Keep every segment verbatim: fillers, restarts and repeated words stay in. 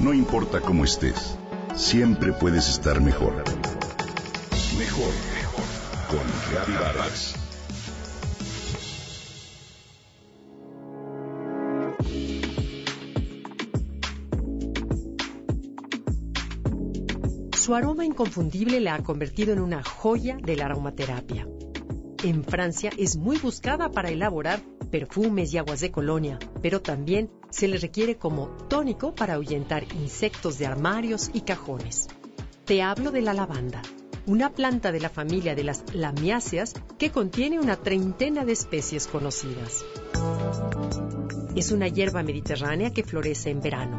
No importa cómo estés, siempre puedes estar mejor. Mejor, mejor. Con Gaby Vargas. Su aroma inconfundible la ha convertido en una joya de la aromaterapia. En Francia es muy buscada para elaborar perfumes y aguas de colonia, pero también se le requiere como tónico para ahuyentar insectos de armarios y cajones. Te hablo de la lavanda, una planta de la familia de las lamiáceas que contiene una treintena de especies conocidas. Es una hierba mediterránea que florece en verano.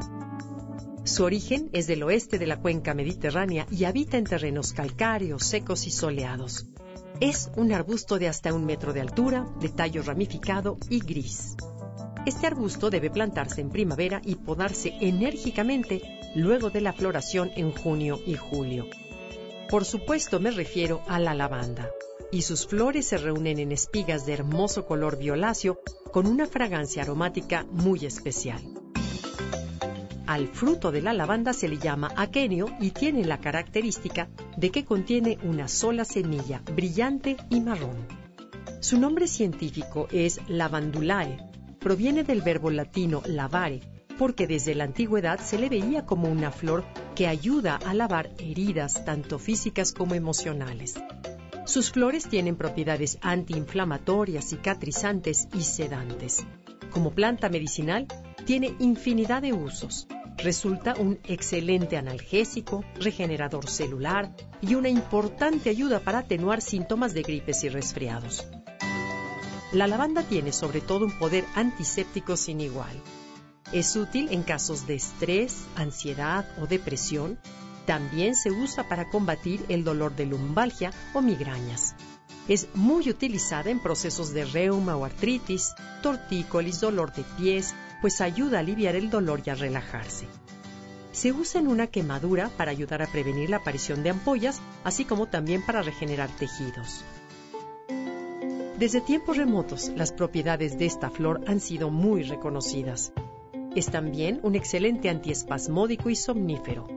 Su origen es del oeste de la cuenca mediterránea y habita en terrenos calcáreos, secos y soleados. Es un arbusto de hasta un metro de altura, de tallo ramificado y gris. Este arbusto debe plantarse en primavera y podarse enérgicamente luego de la floración en junio y julio. Por supuesto me refiero a la lavanda, y sus flores se reúnen en espigas de hermoso color violáceo con una fragancia aromática muy especial. Al fruto de la lavanda se le llama aquenio y tiene la característica de que contiene una sola semilla, brillante y marrón. Su nombre científico es Lavandulae. Proviene del verbo latino lavare, porque desde la antigüedad se le veía como una flor que ayuda a lavar heridas tanto físicas como emocionales. Sus flores tienen propiedades antiinflamatorias, cicatrizantes y sedantes. Como planta medicinal, tiene infinidad de usos. Resulta un excelente analgésico, regenerador celular y una importante ayuda para atenuar síntomas de gripes y resfriados. La lavanda tiene sobre todo un poder antiséptico sin igual. Es útil en casos de estrés, ansiedad o depresión. También se usa para combatir el dolor de lumbalgia o migrañas. Es muy utilizada en procesos de reuma o artritis, tortícolis, dolor de pies, pues ayuda a aliviar el dolor y a relajarse. Se usa en una quemadura para ayudar a prevenir la aparición de ampollas, así como también para regenerar tejidos. Desde tiempos remotos, las propiedades de esta flor han sido muy reconocidas. Es también un excelente antiespasmódico y somnífero.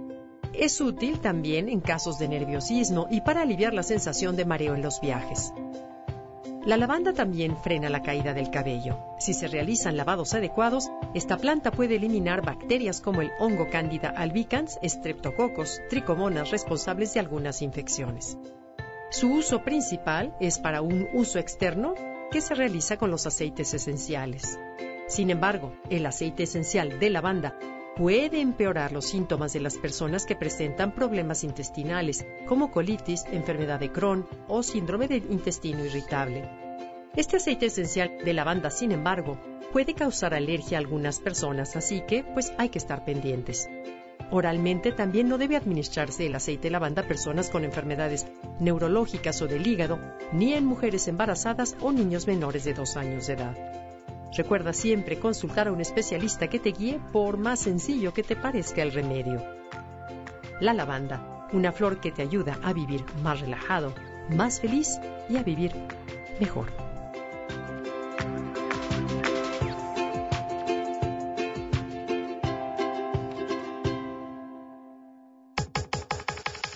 Es útil también en casos de nerviosismo y para aliviar la sensación de mareo en los viajes. La lavanda también frena la caída del cabello. Si se realizan lavados adecuados, esta planta puede eliminar bacterias como el hongo Candida albicans, estreptococos, tricomonas responsables de algunas infecciones. Su uso principal es para un uso externo que se realiza con los aceites esenciales. Sin embargo, el aceite esencial de lavanda puede empeorar los síntomas de las personas que presentan problemas intestinales, como colitis, enfermedad de Crohn o síndrome del intestino irritable. Este aceite esencial de lavanda, sin embargo, puede causar alergia a algunas personas, así que, pues, hay que estar pendientes. Oralmente también no debe administrarse el aceite de lavanda a personas con enfermedades neurológicas o del hígado, ni en mujeres embarazadas o niños menores de dos años de edad. Recuerda siempre consultar a un especialista que te guíe por más sencillo que te parezca el remedio. La lavanda, una flor que te ayuda a vivir más relajado, más feliz y a vivir mejor.